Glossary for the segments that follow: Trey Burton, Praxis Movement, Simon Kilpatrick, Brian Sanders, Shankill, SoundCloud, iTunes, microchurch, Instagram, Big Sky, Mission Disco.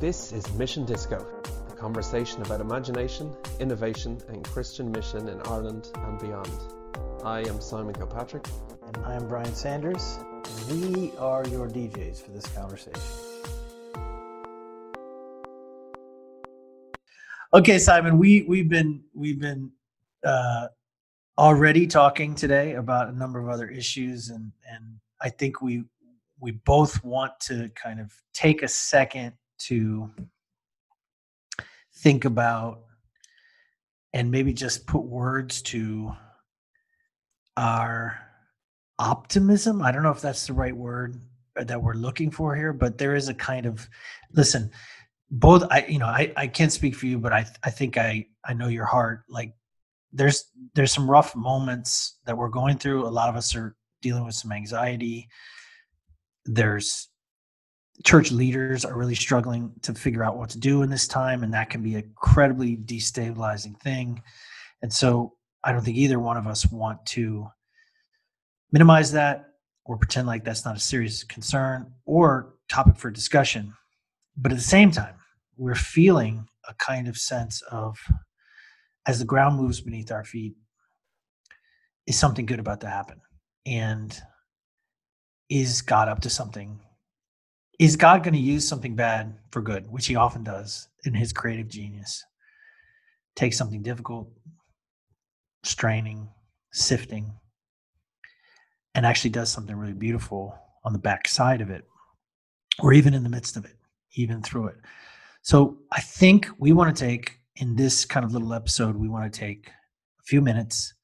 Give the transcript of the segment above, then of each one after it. This is Mission Disco, a conversation about imagination, innovation and Christian mission in Ireland and beyond. I am Simon Kilpatrick. And I am Brian Sanders. We are your DJs for this conversation. Okay, Simon, we've been already talking today about a number of other issues, and I think we both want to kind of take a second to think about and maybe just put words to our optimism. I don't know if that's the right word that we're looking for here, but there is a kind of, listen, both, I can't speak for you, but I think I know your heart. Like there's some rough moments that we're going through. A lot of us are dealing with some anxiety. There's church leaders are really struggling to figure out what to do in this time, and that can be an incredibly destabilizing thing. And so I don't think either one of us want to minimize that or pretend like that's not a serious concern or topic for discussion. But at the same time, we're feeling a kind of sense of, as the ground moves beneath our feet, is something good about to happen? And is God up to something? Is God going to use something bad for good, which he often does in his creative genius? Take something difficult, straining, sifting, and actually does something really beautiful on the backside of it, or even in the midst of it, even through it. So I think we want to take, in this kind of little episode, we want to take a few minutes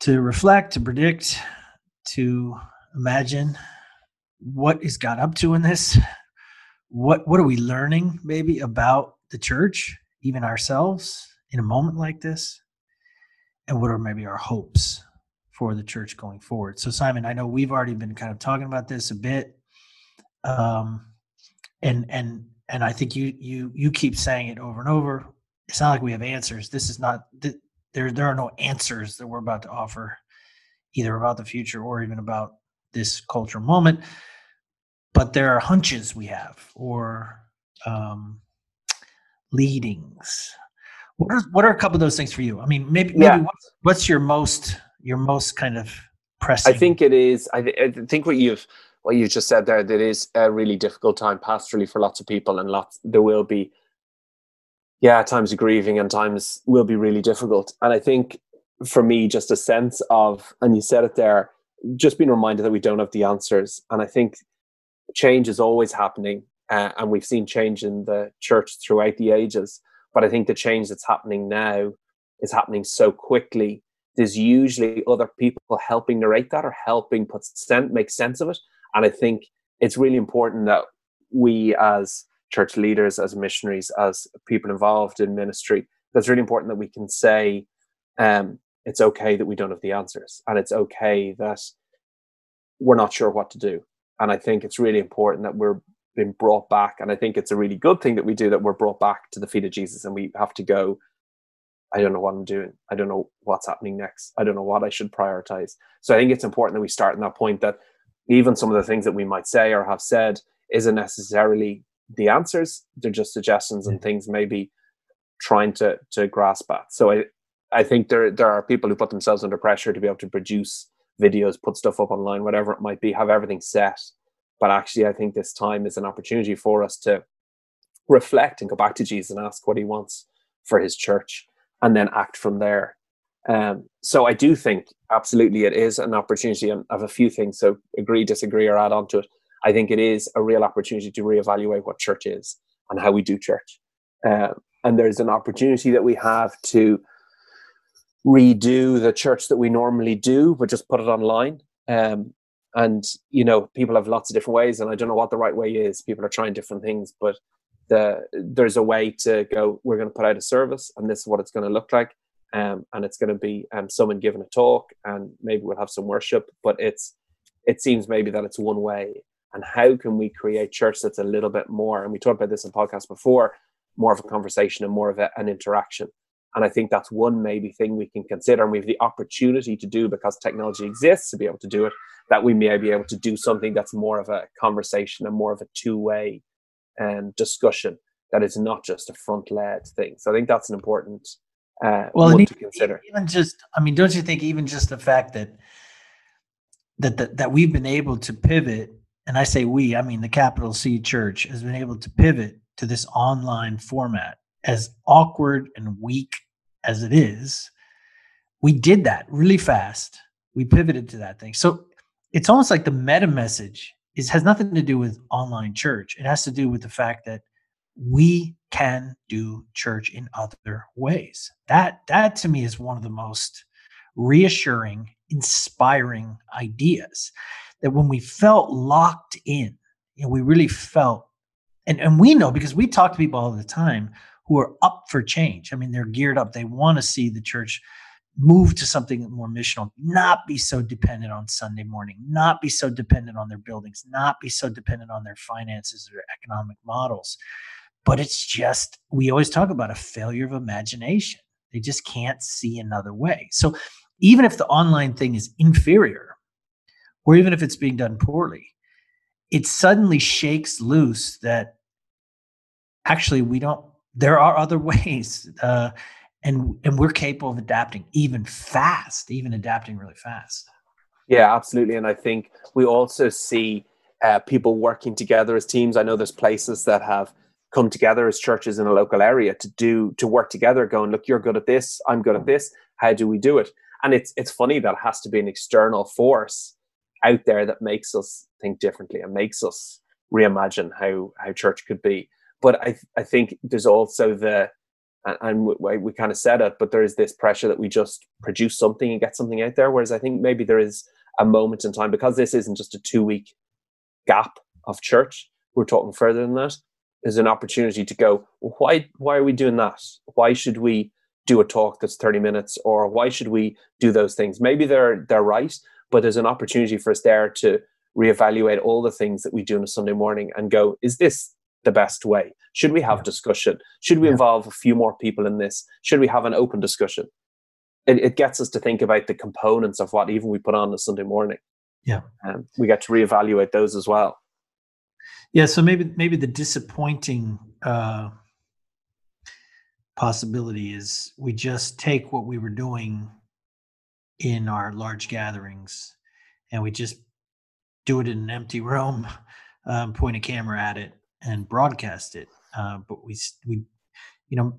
to reflect, to predict, to imagine what is God up to in this. What are we learning maybe about the church, even ourselves, in a moment like this? And what are maybe our hopes for the church going forward? So Simon, I know we've already been kind of talking about this a bit. And I think you keep saying it over and over. It's not like we have answers. This is not, there are no answers that we're about to offer, either about the future or even about this cultural moment, but there are hunches we have, or leadings. What are a couple of those things for you? I mean, maybe what's your most kind of pressing? I think it is. I think what you've just said there, that is a really difficult time pastorally for lots of people, and there will be, times of grieving and times will be really difficult. And I think for me, just a sense of, and you said it there, just being reminded that we don't have the answers. And I think change is always happening, and we've seen change in the church throughout the ages. But I think the change that's happening now is happening so quickly. There's usually other people helping narrate that or helping make sense of it. And I think it's really important that we, as church leaders, as missionaries, as people involved in ministry, that's really important that we can say, it's okay that we don't have the answers, and it's okay that we're not sure what to do. And I think it's really important that we're being brought back. And I think it's a really good thing that we do, that we're brought back to the feet of Jesus, and we have to go, I don't know what I'm doing. I don't know what's happening next. I don't know what I should prioritize. So I think it's important that we start in that point, that even some of the things that we might say or have said isn't necessarily the answers. They're just suggestions and things maybe trying to grasp at. So I think there are people who put themselves under pressure to be able to produce videos, put stuff up online, whatever it might be, have everything set. But actually, I think this time is an opportunity for us to reflect and go back to Jesus and ask what he wants for his church, and then act from there. So I do think absolutely it is an opportunity, and I have a few things, so agree, disagree, or add on to it. I think it is a real opportunity to reevaluate what church is and how we do church. And there's an opportunity that we have to redo the church that we normally do, but just put it online. And people have lots of different ways, and I don't know what the right way is. People are trying different things, but there's a way to go, we're going to put out a service, and this is what it's going to look like, and it's going to be someone giving a talk, and maybe we'll have some worship, but it seems maybe that it's one way. And how can we create church that's a little bit more, and we talked about this in podcasts before, more of a conversation and more of an interaction. And I think that's one maybe thing we can consider, and we have the opportunity to do, because technology exists to be able to do it, that we may be able to do something that's more of a conversation and more of a two-way discussion, that it's not just a front-led thing. So I think that's an important one to consider. Even just, I mean, don't you think even just the fact that we've been able to pivot, and I say we, I mean the capital C Church has been able to pivot to this online format, as awkward and weak as it is, we did that really fast. We pivoted to that thing. So it's almost like the meta message has nothing to do with online church. It has to do with the fact that we can do church in other ways. That to me is one of the most reassuring, inspiring ideas, that when we felt locked in, we really felt, and we know, because we talk to people all the time who are up for change. I mean, they're geared up. They want to see the church move to something more missional, not be so dependent on Sunday morning, not be so dependent on their buildings, not be so dependent on their finances or economic models. But it's just, we always talk about a failure of imagination. They just can't see another way. So even if the online thing is inferior, or even if it's being done poorly, it suddenly shakes loose that actually there are other ways, and we're capable of adapting really fast. Yeah, absolutely. And I think we also see people working together as teams. I know there's places that have come together as churches in a local area to work together, going, look, you're good at this, I'm good at this. How do we do it? And it's funny that it has to be an external force out there that makes us think differently and makes us reimagine how church could be. But I think there's also we kind of said it, but there is this pressure that we just produce something and get something out there. Whereas I think maybe there is a moment in time, because this isn't just a 2-week gap of church, we're talking further than that, there's an opportunity to go, well, why are we doing that? Why should we do a talk that's 30 minutes? Or why should we do those things? Maybe they're right, but there's an opportunity for us there to reevaluate all the things that we do on a Sunday morning and go, is this the best way? Should we have discussion? Should we involve a few more people in this? Should we have an open discussion? It gets us to think about the components of what even we put on a Sunday morning. Yeah. And we get to reevaluate those as well. Yeah. So maybe the disappointing possibility is we just take what we were doing in our large gatherings and we just do it in an empty room, point a camera at it, and broadcast it, but we, you know,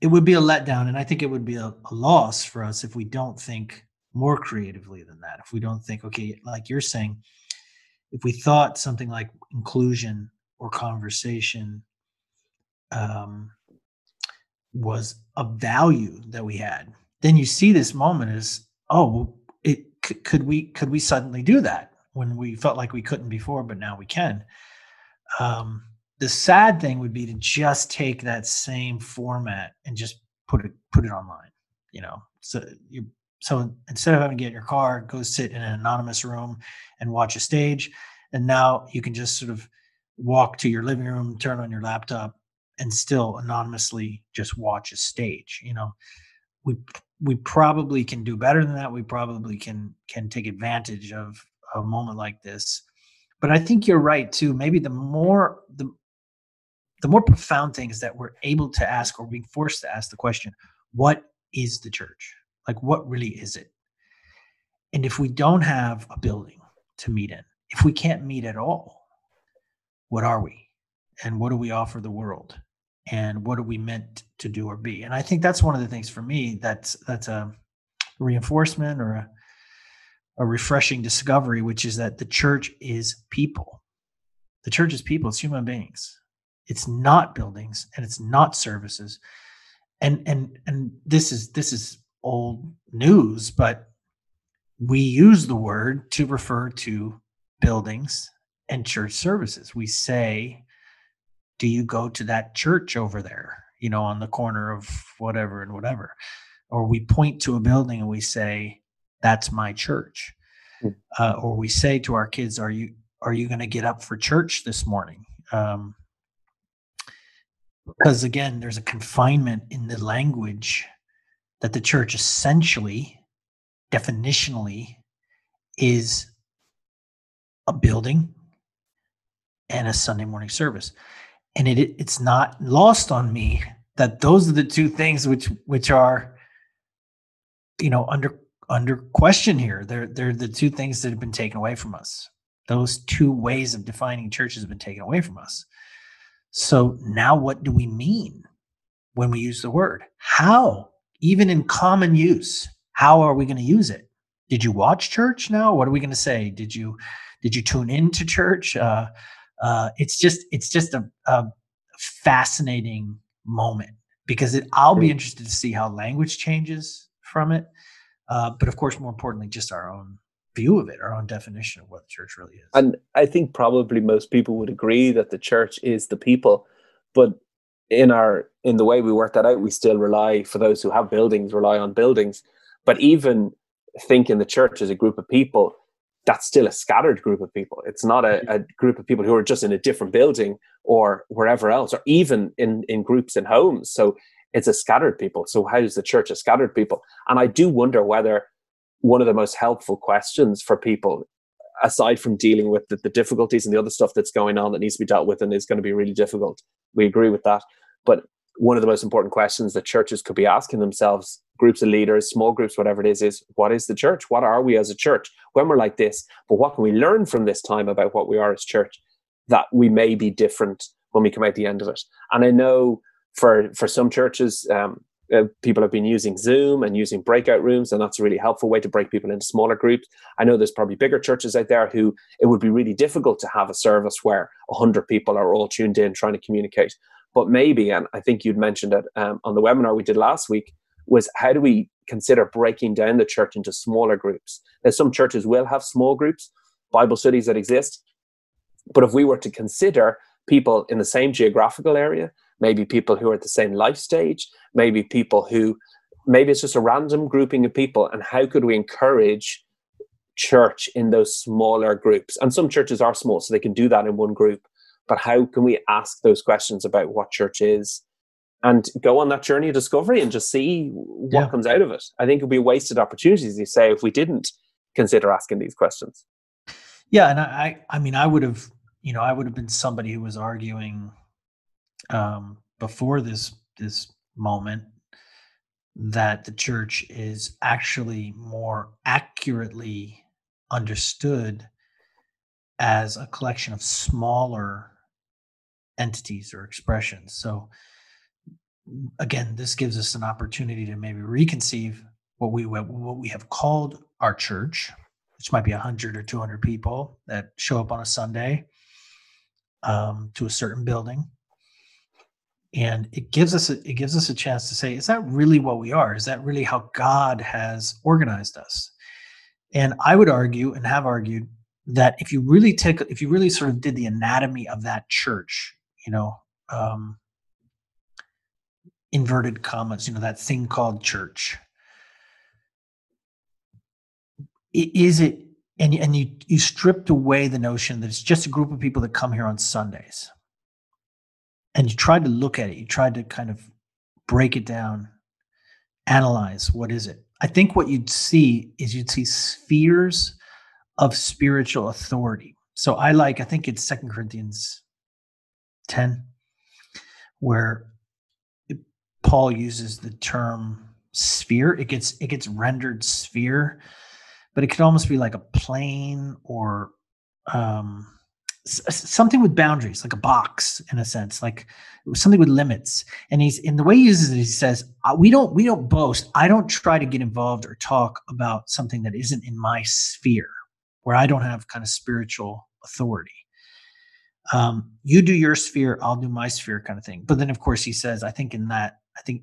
it would be a letdown, and I think it would be a loss for us if we don't think more creatively than that. If we don't think, okay, like you're saying, if we thought something like inclusion or conversation was a value that we had, then you see this moment as, oh, could we suddenly do that when we felt like we couldn't before, but now we can. The sad thing would be to just take that same format and just put it online, you know. So instead of having to get in your car, go sit in an anonymous room and watch a stage, and now you can just sort of walk to your living room, turn on your laptop, and still anonymously just watch a stage. You know, we probably can do better than that. We probably can take advantage of a moment like this. But I think you're right too. Maybe the more profound thing is that we're able to ask, or being forced to ask, the question, what is the church? Like, what really is it? And if we don't have a building to meet in, if we can't meet at all, what are we? And what do we offer the world? And what are we meant to do or be? And I think that's one of the things for me that's a reinforcement or a refreshing discovery, which is that the church is people. The church is people. It's human beings. It's not buildings, and it's not services. And this is old news, but we use the word to refer to buildings and church services. We say, "Do you go to that church over there? You know, on the corner of whatever and whatever," or we point to a building and we say, "That's my church." Or we say to our kids, are you going to get up for church this morning? Because again, there's a confinement in the language that the church essentially, definitionally, is a building and a Sunday morning service. And it's not lost on me that those are the two things which are, you know, under question here. They're the two things that have been taken away from us. Those two ways of defining church has been taken away from us. So now what do we mean when we use the word? How, even in common use, how are we going to use it? Did you watch church now? What are we going to say? Did you tune into church? It's just a fascinating moment, because I'll be interested to see how language changes from it. But of course, more importantly, just our own view of it, our own definition of what the church really is. And I think probably most people would agree that the church is the people, but in the way we work that out, we still rely, for those who have buildings, rely on buildings. But even thinking the church as a group of people, that's still a scattered group of people. It's not a group of people who are just in a different building or wherever else, or even in groups in homes. So it's a scattered people. So how is the church a scattered people? And I do wonder whether one of the most helpful questions for people, aside from dealing with the difficulties and the other stuff that's going on that needs to be dealt with and is going to be really difficult, we agree with that. But one of the most important questions that churches could be asking themselves, groups of leaders, small groups, whatever it is what is the church? What are we as a church when we're like this? But what can we learn from this time about what we are as church, that we may be different when we come out the end of it? And I know for some churches, people have been using Zoom and using breakout rooms, and that's a really helpful way to break people into smaller groups. I know there's probably bigger churches out there who it would be really difficult to have a service where 100 people are all tuned in trying to communicate. But maybe, and I think you'd mentioned it on the webinar we did last week, was how do we consider breaking down the church into smaller groups? Now, some churches will have small groups, Bible studies that exist. But if we were to consider people in the same geographical area, maybe people who are at the same life stage, maybe people who, maybe it's just a random grouping of people, and how could we encourage church in those smaller groups? And some churches are small, so they can do that in one group. But how can we ask those questions about what church is and go on that journey of discovery and just see what comes out of it? I think it'd be wasted opportunities, you say, if we didn't consider asking these questions. Yeah. And I mean, I would have been somebody who was arguing before this moment that the church is actually more accurately understood as a collection of smaller entities or expressions. So again, this gives us an opportunity to maybe reconceive what we have called our church, which might be 100 or 200 people that show up on a Sunday to a certain building. And it gives us a chance to say, is that really what we are? Is that really how God has organized us? And I would argue, and have argued, that if you really sort of did the anatomy of that church, you know, inverted commas, you know, that thing called church, is it? And you stripped away the notion that it's just a group of people that come here on Sundays, and you tried to look at it, you tried to kind of break it down, analyze what is it. I think what you'd see spheres of spiritual authority. So I think it's 2 Corinthians 10, where Paul uses the term sphere. It gets rendered sphere, but it could almost be like a plane or something with boundaries, like a box in a sense, like something with limits. And the way he uses it, he says, we don't boast. I don't try to get involved or talk about something that isn't in my sphere, where I don't have kind of spiritual authority. You do your sphere, I'll do my sphere kind of thing. But then, of course, he says, I think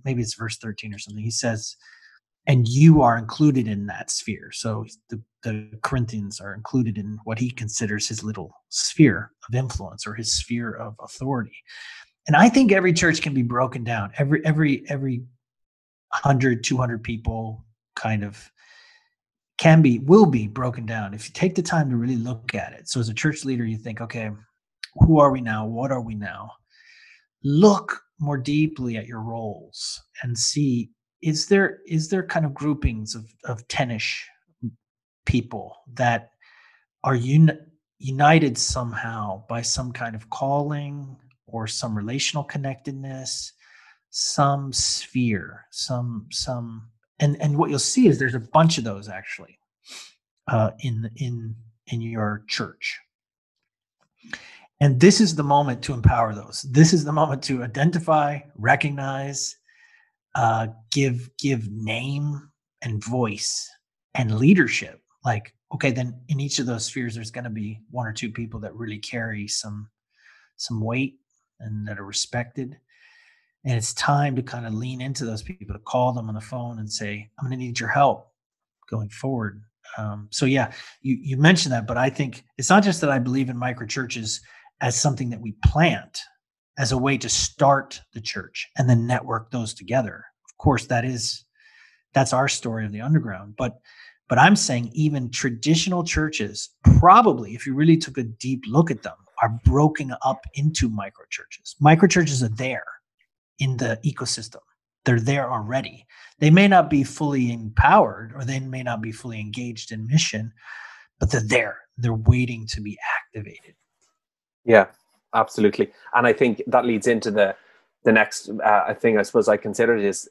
maybe it's verse 13 or something, he says, and you are included in that sphere. So the Corinthians are included in what he considers his little sphere of influence or his sphere of authority. And I think every church can be broken down. Every 100, 200 people kind of will be broken down if you take the time to really look at it. So as a church leader, you think, okay, who are we now? What are we now? Look more deeply at your roles and see, is there kind of groupings of 10-ish people that are united somehow by some kind of calling or some relational connectedness, some sphere, some, and what you'll see is there's a bunch of those actually in your church. And this is the moment to empower those. This is the moment to identify, recognize, give name and voice and leadership. Like, okay, then in each of those spheres, there's going to be one or two people that really carry some weight and that are respected. And it's time to kind of lean into those people, to call them on the phone and say, I'm going to need your help going forward. So yeah, you mentioned that, but I think it's not just that I believe in microchurches as something that we plant as a way to start the church and then network those together. Of course, that's our story of the underground, but I'm saying even traditional churches, probably if you really took a deep look at them, are broken up into microchurches. Microchurches are there in the ecosystem. They're there already. They may not be fully empowered or they may not be fully engaged in mission, but they're there. They're waiting to be activated. Yeah, absolutely. And I think that leads into the next thing I suppose I considered is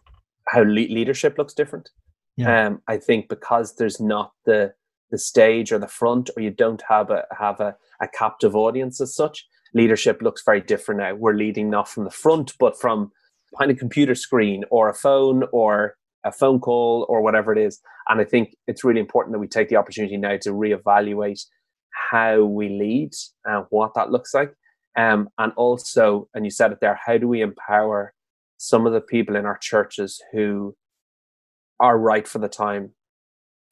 how leadership looks different. Yeah. I think because there's not the stage or the front, or you don't have a captive audience as such, leadership looks very different now. We're leading not from the front, but from behind a computer screen or a phone call or whatever it is. And I think it's really important that we take the opportunity now to reevaluate how we lead and what that looks like. And also, and you said it there, how do we empower some of the people in our churches who are right for the time,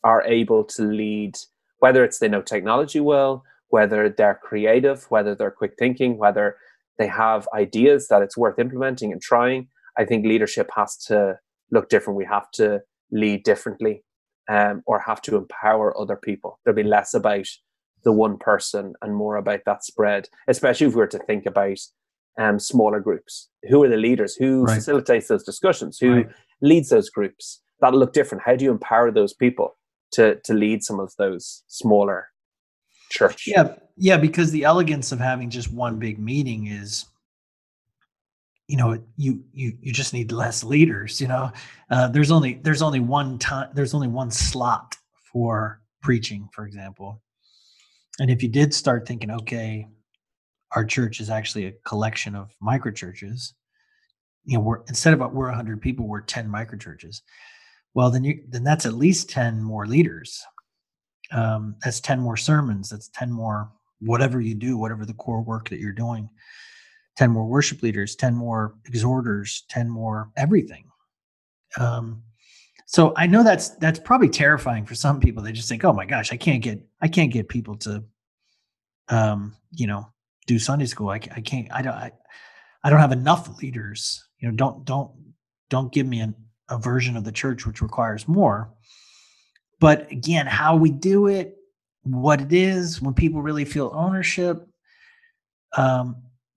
are able to lead, whether it's they know technology well, whether they're creative, whether they're quick thinking, whether they have ideas that it's worth implementing and trying. I think leadership has to look different. We have to lead differently, or have to empower other people. There'll be less about the one person and more about that spread, especially if we were to think about smaller groups. Who are the leaders? Who Right. facilitates those discussions? Who Right. leads those groups? That'll look different. How do you empower those people to lead some of those smaller church? Yeah, because the elegance of having just one big meeting is, you know, you just need less leaders. You know, there's only one time, there's only one slot for preaching, for example. And if you did start thinking, okay, our church is actually a collection of microchurches. You know, instead of 100 people, we're 10 microchurches. Well, then that's at least 10 more leaders. That's 10 more sermons. That's 10 more whatever you do, whatever the core work that you're doing, 10 more worship leaders, 10 more exhorters, 10 more everything. So I know that's probably terrifying for some people. They just think, oh my gosh, I can't get people to, you know, do Sunday school. I don't have enough leaders, you know, don't give me a version of the church which requires more. But again, how we do it, what it is, when people really feel ownership,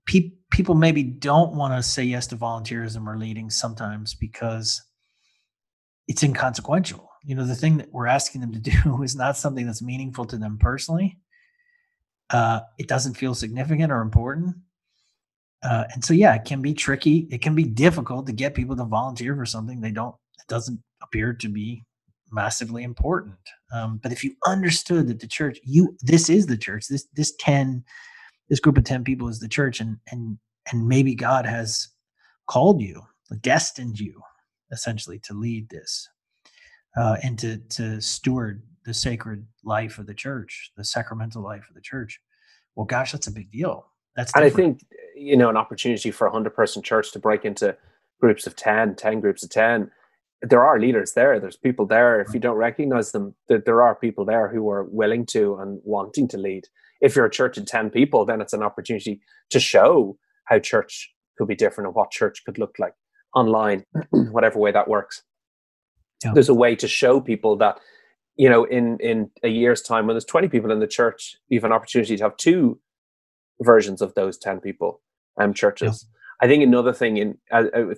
people maybe don't want to say yes to volunteerism or leading sometimes because it's inconsequential. You know, the thing that we're asking them to do is not something that's meaningful to them personally. It doesn't feel significant or important. And so, yeah, it can be tricky. It can be difficult to get people to volunteer for something it doesn't appear to be massively important. But if you understood that the church, this is the church, this group of 10 people is the church, and maybe God has called you, destined you essentially to lead this, and to steward the sacred life of the church, the sacramental life of the church. Well, gosh, that's a big deal. And I think, you know, an opportunity for a 100-person church to break into groups of 10 groups of 10. There are leaders there. There's people there. If you don't recognize them, there are people there who are willing to and wanting to lead. If you're a church of 10 people, then it's an opportunity to show how church could be different and what church could look like online, whatever way that works. Yeah. There's a way to show people that, you know, in a year's time, when there's 20 people in the church, you have an opportunity to have two versions of those 10 people and churches. Yeah. I think another thing in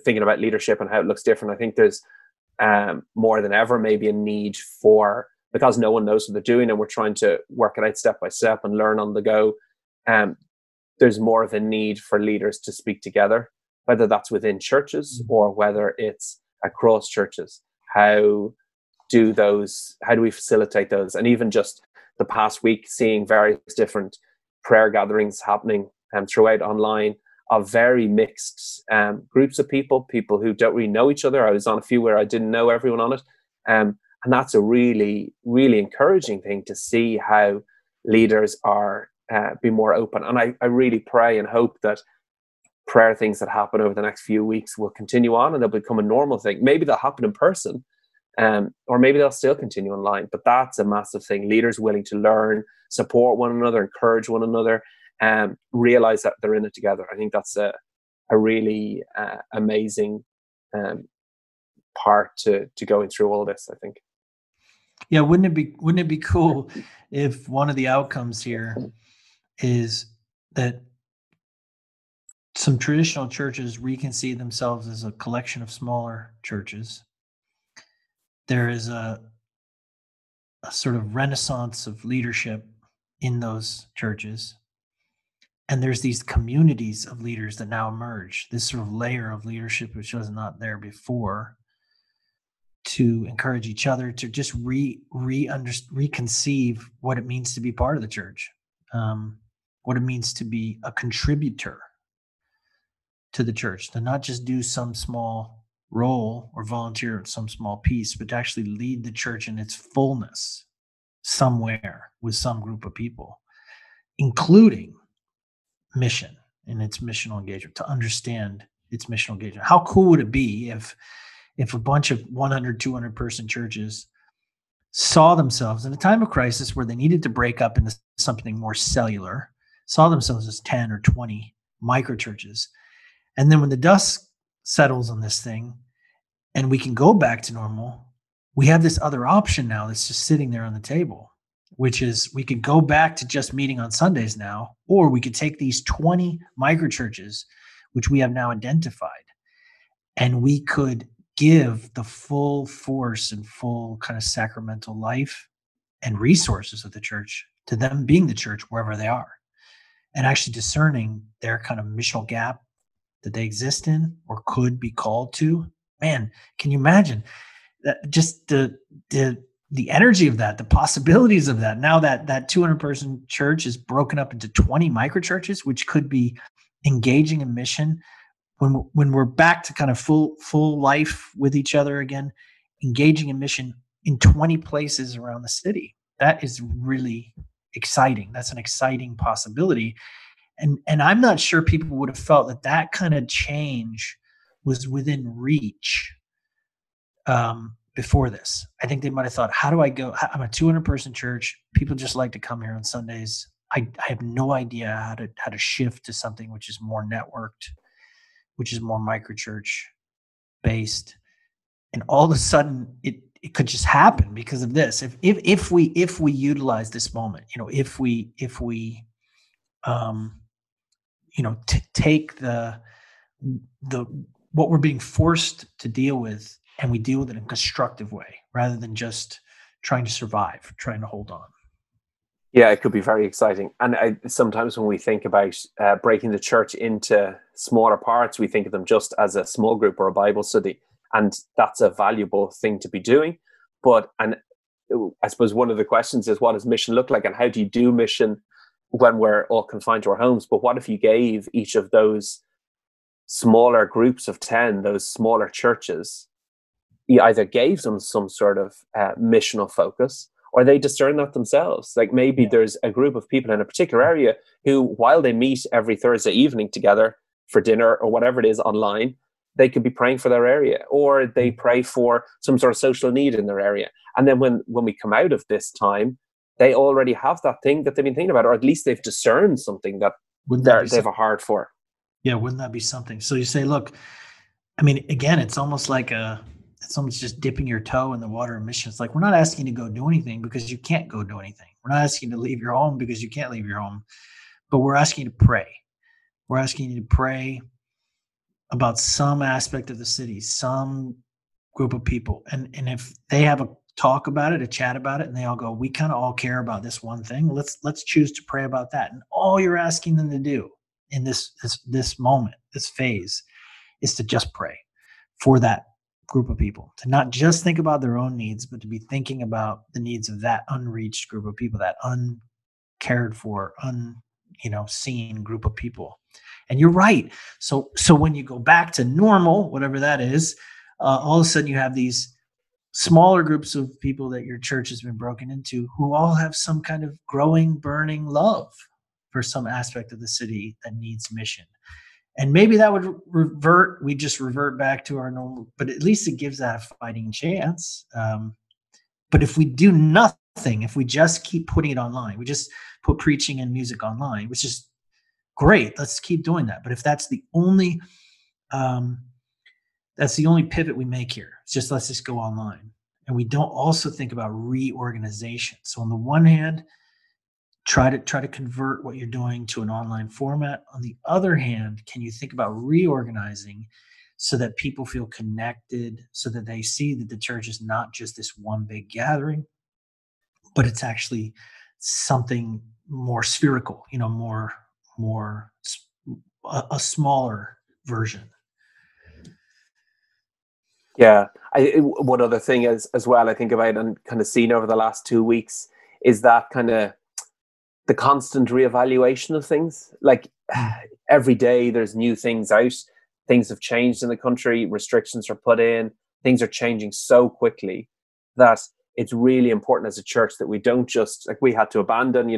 thinking about leadership and how it looks different, I think there's more than ever maybe a need for, because no one knows what they're doing and we're trying to work it out step by step and learn on the go. there's more of a need for leaders to speak together, whether that's within churches or whether it's across churches. How do we facilitate those? And even just the past week, seeing various different prayer gatherings happening throughout online of very mixed groups of people who don't really know each other. I was on a few where I didn't know everyone on it. And that's a really, really encouraging thing to see how leaders are be more open. And I really pray and hope that prayer things that happen over the next few weeks will continue on and they'll become a normal thing. Maybe they'll happen in person, or maybe they'll still continue online. But that's a massive thing. Leaders willing to learn, support one another, encourage one another, realize that they're in it together. I think that's a really amazing part to going through all this, I think. Yeah, wouldn't it be cool if one of the outcomes here is that some traditional churches reconceive themselves as a collection of smaller churches. There is a sort of renaissance of leadership in those churches. And there's these communities of leaders that now emerge, this sort of layer of leadership which was not there before, to encourage each other to just reconceive what it means to be part of the church, what it means to be a contributor to the church, to not just do some small role or volunteer in some small piece, but to actually lead the church in its fullness somewhere with some group of people, including mission and its missional engagement, to understand its missional engagement. How cool would it be if a bunch of 100, 200 person churches saw themselves in a time of crisis where they needed to break up into something more cellular, saw themselves as 10 or 20 micro churches. And then when the dust settles on this thing and we can go back to normal, we have this other option now that's just sitting there on the table, which is we could go back to just meeting on Sundays now, or we could take these 20 micro churches, which we have now identified, and we could give the full force and full kind of sacramental life and resources of the church to them being the church wherever they are, and actually discerning their kind of missional gap that they exist in or could be called to. Man, can you imagine that? Just the energy of that, the possibilities of that. Now that 200 person church is broken up into 20 micro churches, which could be engaging in mission. When we're back to kind of full life with each other again, engaging in mission in 20 places around the city, that is really exciting. That's an exciting possibility, and I'm not sure people would have felt that kind of change was within reach before this. I think they might have thought, "How do I go? I'm a 200 person church. People just like to come here on Sundays. I have no idea how to shift to something which is more networked." Which is more microchurch based, and all of a sudden it could just happen because of this. If we utilize this moment, take the what we're being forced to deal with, and we deal with it in a constructive way rather than just trying to survive, trying to hold on. Yeah, it could be very exciting. And sometimes when we think about breaking the church into smaller parts, we think of them just as a small group or a Bible study. And that's a valuable thing to be doing. But I suppose one of the questions is, what does mission look like? And how do you do mission when we're all confined to our homes? But what if you gave each of those smaller groups of 10, those smaller churches, you either gave them some sort of missional focus, or they discern that themselves. Like maybe there's a group of people in a particular area who, while they meet every Thursday evening together for dinner or whatever it is online, they could be praying for their area, or they pray for some sort of social need in their area. And then when we come out of this time, they already have that thing that they've been thinking about, or at least they've discerned something that they have a heart for. Yeah, wouldn't that be something? So you say, look, I mean, again, it's almost like it's almost just dipping your toe in the water of mission. It's like, we're not asking you to go do anything because you can't go do anything. We're not asking you to leave your home because you can't leave your home, but we're asking you to pray. We're asking you to pray about some aspect of the city, some group of people. And if they have a talk about it, a chat about it, and they all go, we kind of all care about this one thing. Let's choose to pray about that. And all you're asking them to do in this moment, this phase, is to just pray for that group of people, to not just think about their own needs, but to be thinking about the needs of that unreached group of people, that uncared for, unseen group of people. And you're right. So when you go back to normal, whatever that is, all of a sudden you have these smaller groups of people that your church has been broken into, who all have some kind of growing, burning love for some aspect of the city that needs mission. And maybe that would revert, we just revert back to our normal, but at least it gives that a fighting chance. But if we do nothing, if we just keep putting it online, we just put preaching and music online, which is great, let's keep doing that. But if that's the only, pivot we make here, it's just, let's just go online. And we don't also think about reorganization. So on the one hand, try to convert what you're doing to an online format. On the other hand, can you think about reorganizing so that people feel connected, so that they see that the church is not just this one big gathering, but it's actually something more spherical, more a smaller version. Yeah. One other thing is, as well, I think about and kind of seen over the last 2 weeks is that kind of the constant reevaluation of things. Like every day there's new things out, things have changed in the country, restrictions are put in, things are changing so quickly that it's really important as a church that we don't just, like, we had to abandon,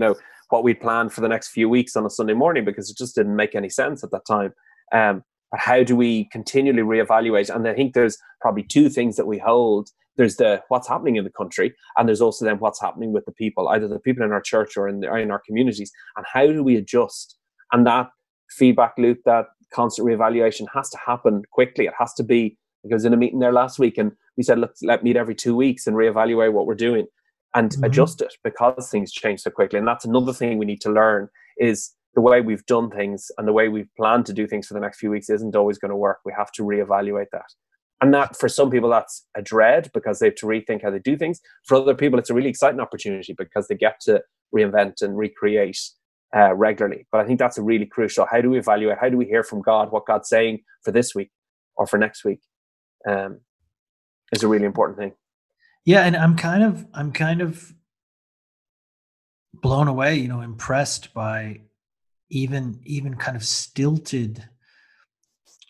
what we'd planned for the next few weeks on a Sunday morning because it just didn't make any sense at that time. But how do we continually reevaluate? And I think there's probably two things that we hold. There's the what's happening in the country, and there's also then what's happening with the people, either the people in our church or in our communities. And how do we adjust? And that feedback loop, that constant reevaluation has to happen quickly. It has to be, I was in a meeting there last week and we said, let's meet every 2 weeks and reevaluate what we're doing and adjust it because things change so quickly. And that's another thing we need to learn is the way we've done things and the way we've planned to do things for the next few weeks isn't always going to work. We have to reevaluate that. And that, for some people, that's a dread because they have to rethink how they do things. For other people, it's a really exciting opportunity because they get to reinvent and recreate regularly. But I think that's a really crucial. How do we evaluate? How do we hear from God what God's saying for this week or for next week? Is a really important thing. Yeah, and I'm kind of blown away, impressed by even kind of stilted,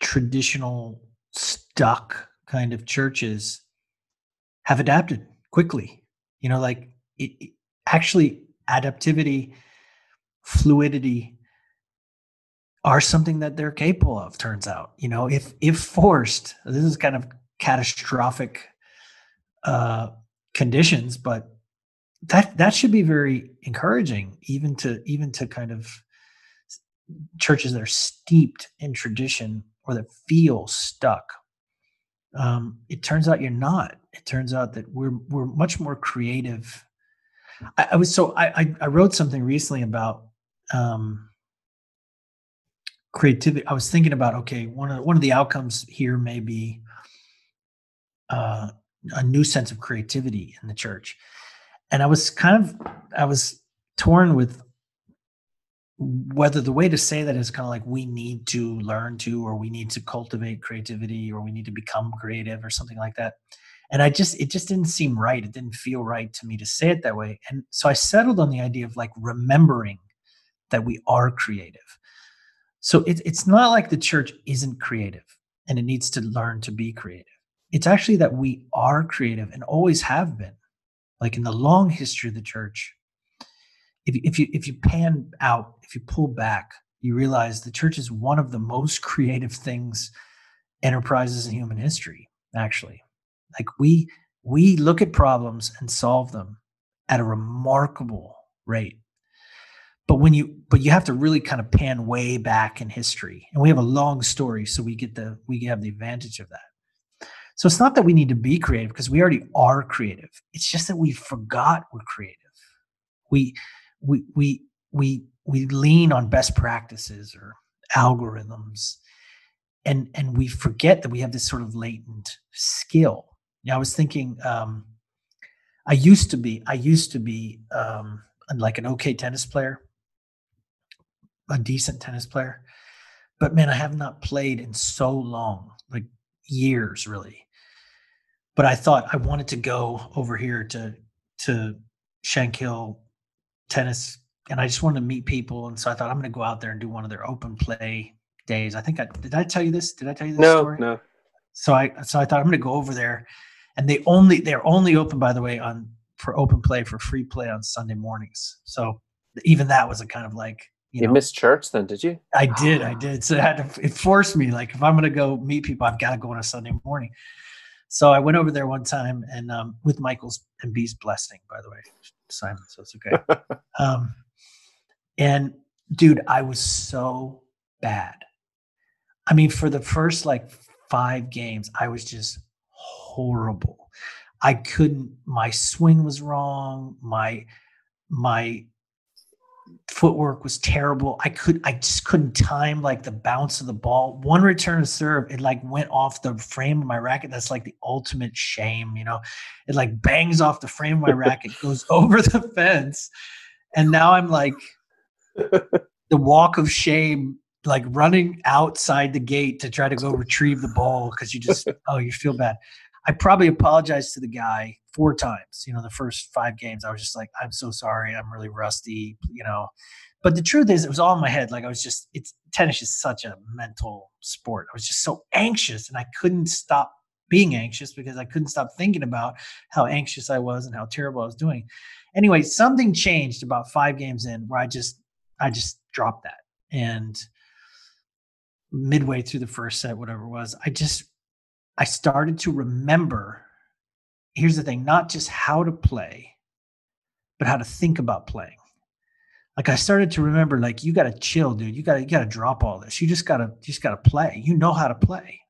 traditional, stuck kind of churches have adapted quickly. Actually adaptivity, fluidity are something that they're capable of, turns out. If forced, this is kind of catastrophic conditions, but that should be very encouraging, even to kind of churches that are steeped in tradition or that feel stuck. It turns out you're not. It turns out that we're much more creative. I wrote something recently about creativity. I was thinking about, okay, one of the outcomes here may be a new sense of creativity in the church. And I was torn with whether the way to say that is kind of like we need to learn to, or we need to cultivate creativity, or we need to become creative or something like that. And it just didn't seem right. It didn't feel right to me to say it that way. And so I settled on the idea of like remembering that we are creative. So it's not like the church isn't creative and it needs to learn to be creative. It's actually that we are creative and always have been. Like in the long history of the church, if you pan out, if you pull back, you realize the church is one of the most creative enterprises in human history, actually. Like we look at problems and solve them at a remarkable rate. But you have to really kind of pan way back in history. And we have a long story, so we have the advantage of that. So it's not that we need to be creative because we already are creative. It's just that we forgot we're creative. We lean on best practices or algorithms, and we forget that we have this sort of latent skill. I was thinking, I used to be like an okay tennis player, a decent tennis player. But man, I have not played in so long, like years really. But I thought I wanted to go over here to Shankill tennis, and I just wanted to meet people. And so I thought I'm going to go out there and do one of their open play days. I think I did. I tell you this? Did I tell you this story? No. So I thought I'm going to go over there, and they're only open, by the way, for open play, for free play on Sunday mornings. So even that was a kind of like, you know, missed church then, did you? I did. So it forced me, like, if I'm going to go meet people, I've got to go on a Sunday morning. So I went over there one time, and with Michael's and B's blessing, by the way, Simon, so it's okay. And dude, I was so bad. I mean, for the first like 5 games, I was just horrible. My swing was wrong. My footwork was terrible. I just couldn't time like the bounce of the ball. One return to serve, it like went off the frame of my racket. That's like the ultimate shame, you know. It like bangs off the frame of my racket, goes over the fence, and now I'm like the walk of shame, like running outside the gate to try to go retrieve the ball because you feel bad. I probably apologized to the guy 4 times, you know, the first 5 games. I was just like, I'm so sorry. I'm really rusty, you know. But the truth is, it was all in my head. Like, tennis is such a mental sport. I was just so anxious, and I couldn't stop being anxious because I couldn't stop thinking about how anxious I was and how terrible I was doing. Anyway, something changed about 5 games in where I just dropped that. And midway through the first set, whatever it was, I started to remember, here's the thing, not just how to play, but how to think about playing. Like, I started to remember, like, you got to chill, dude. You got to drop all this. You just got to play. You know how to play.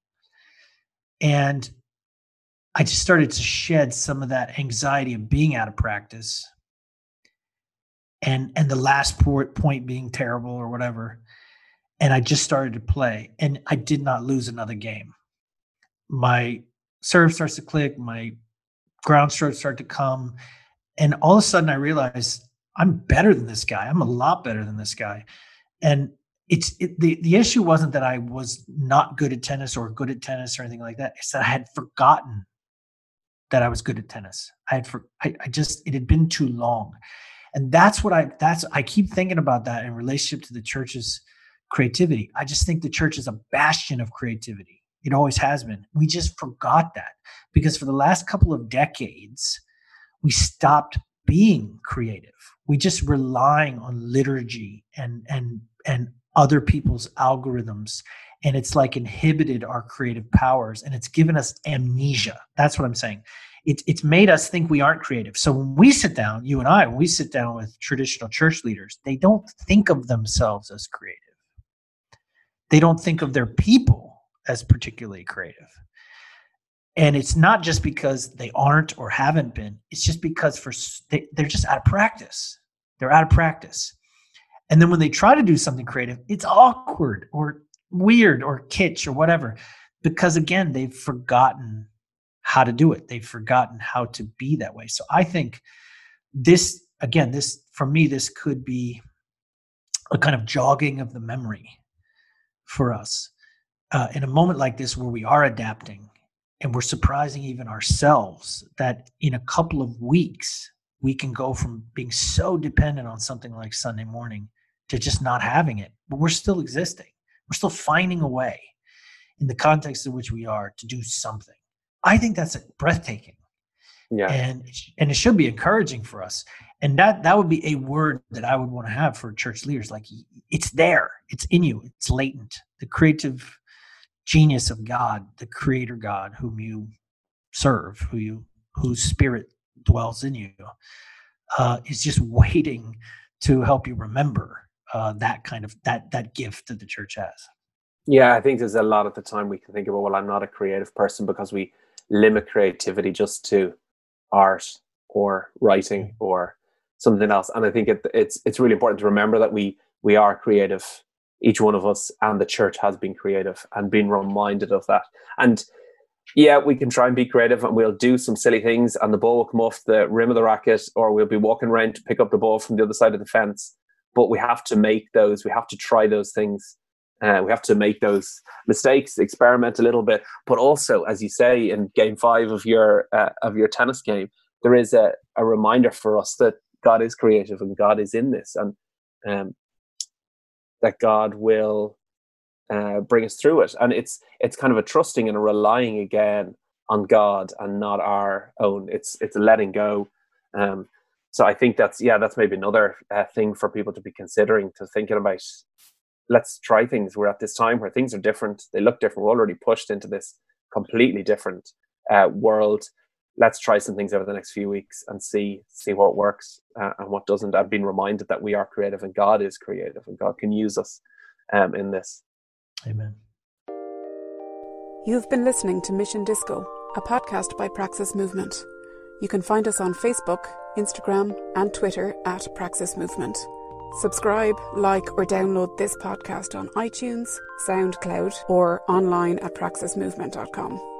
And I just started to shed some of that anxiety of being out of practice. And the last point being terrible or whatever. And I just started to play, and I did not lose another game. My serve starts to click, my ground strokes start to come, and all of a sudden I realize I'm better than this guy. I'm a lot better than this guy. And the issue wasn't that I was not good at tennis or good at tennis or anything like that. It's that I had forgotten that I was good at tennis. It had been too long. And I keep thinking about that in relationship to the church's creativity. I just think the church is a bastion of creativity. It always has been. We just forgot that because for the last couple of decades, we stopped being creative. We just relying on liturgy and other people's algorithms. And it's like inhibited our creative powers, and it's given us amnesia. That's what I'm saying. It's made us think we aren't creative. So when we sit down, you and I, when we sit down with traditional church leaders, they don't think of themselves as creative. They don't think of their people as particularly creative. And it's not just because they aren't or haven't been. It's just because they're just out of practice. They're out of practice. And then when they try to do something creative, it's awkward or weird or kitsch or whatever, because again, they've forgotten how to do it. They've forgotten how to be that way. So I think this could be a kind of jogging of the memory for us. In a moment like this where we are adapting and we're surprising even ourselves that in a couple of weeks, we can go from being so dependent on something like Sunday morning to just not having it. But we're still existing. We're still finding a way in the context in which we are to do something. I think that's breathtaking. Yeah. And it should be encouraging for us. And that would be a word that I would want to have for church leaders. Like, it's there. It's in you. It's latent. The creative genius of God, the creator God whom you serve, whose spirit dwells in you, is just waiting to help you remember that gift that the church has. Yeah, I think there's a lot of the time we can think about, well, I'm not a creative person, because we limit creativity just to art or writing or something else. And I think it's really important to remember that we are creative. Each one of us, and the church has been creative and been reminded of that. And yeah, we can try and be creative, and we'll do some silly things, and the ball will come off the rim of the racket, or we'll be walking around to pick up the ball from the other side of the fence. but we have to make those, we have to try those things. We have to make those mistakes, experiment a little bit, but also, as you say, in game 5 of your tennis game, there is a reminder for us that God is creative and God is in this, and that God will bring us through it. And it's kind of a trusting and a relying again on God and not our own. It's a letting go. So I think that's maybe another thing for people to be considering, to thinking about. Let's try things. We're at this time where things are different. They look different. We're already pushed into this completely different world. Let's try some things over the next few weeks and see what works and what doesn't. I've been reminded that we are creative and God is creative and God can use us in this. Amen. You've been listening to Mission Disco, a podcast by Praxis Movement. You can find us on Facebook, Instagram, and Twitter at Praxis Movement. Subscribe, like, or download this podcast on iTunes, SoundCloud, or online at praxismovement.com.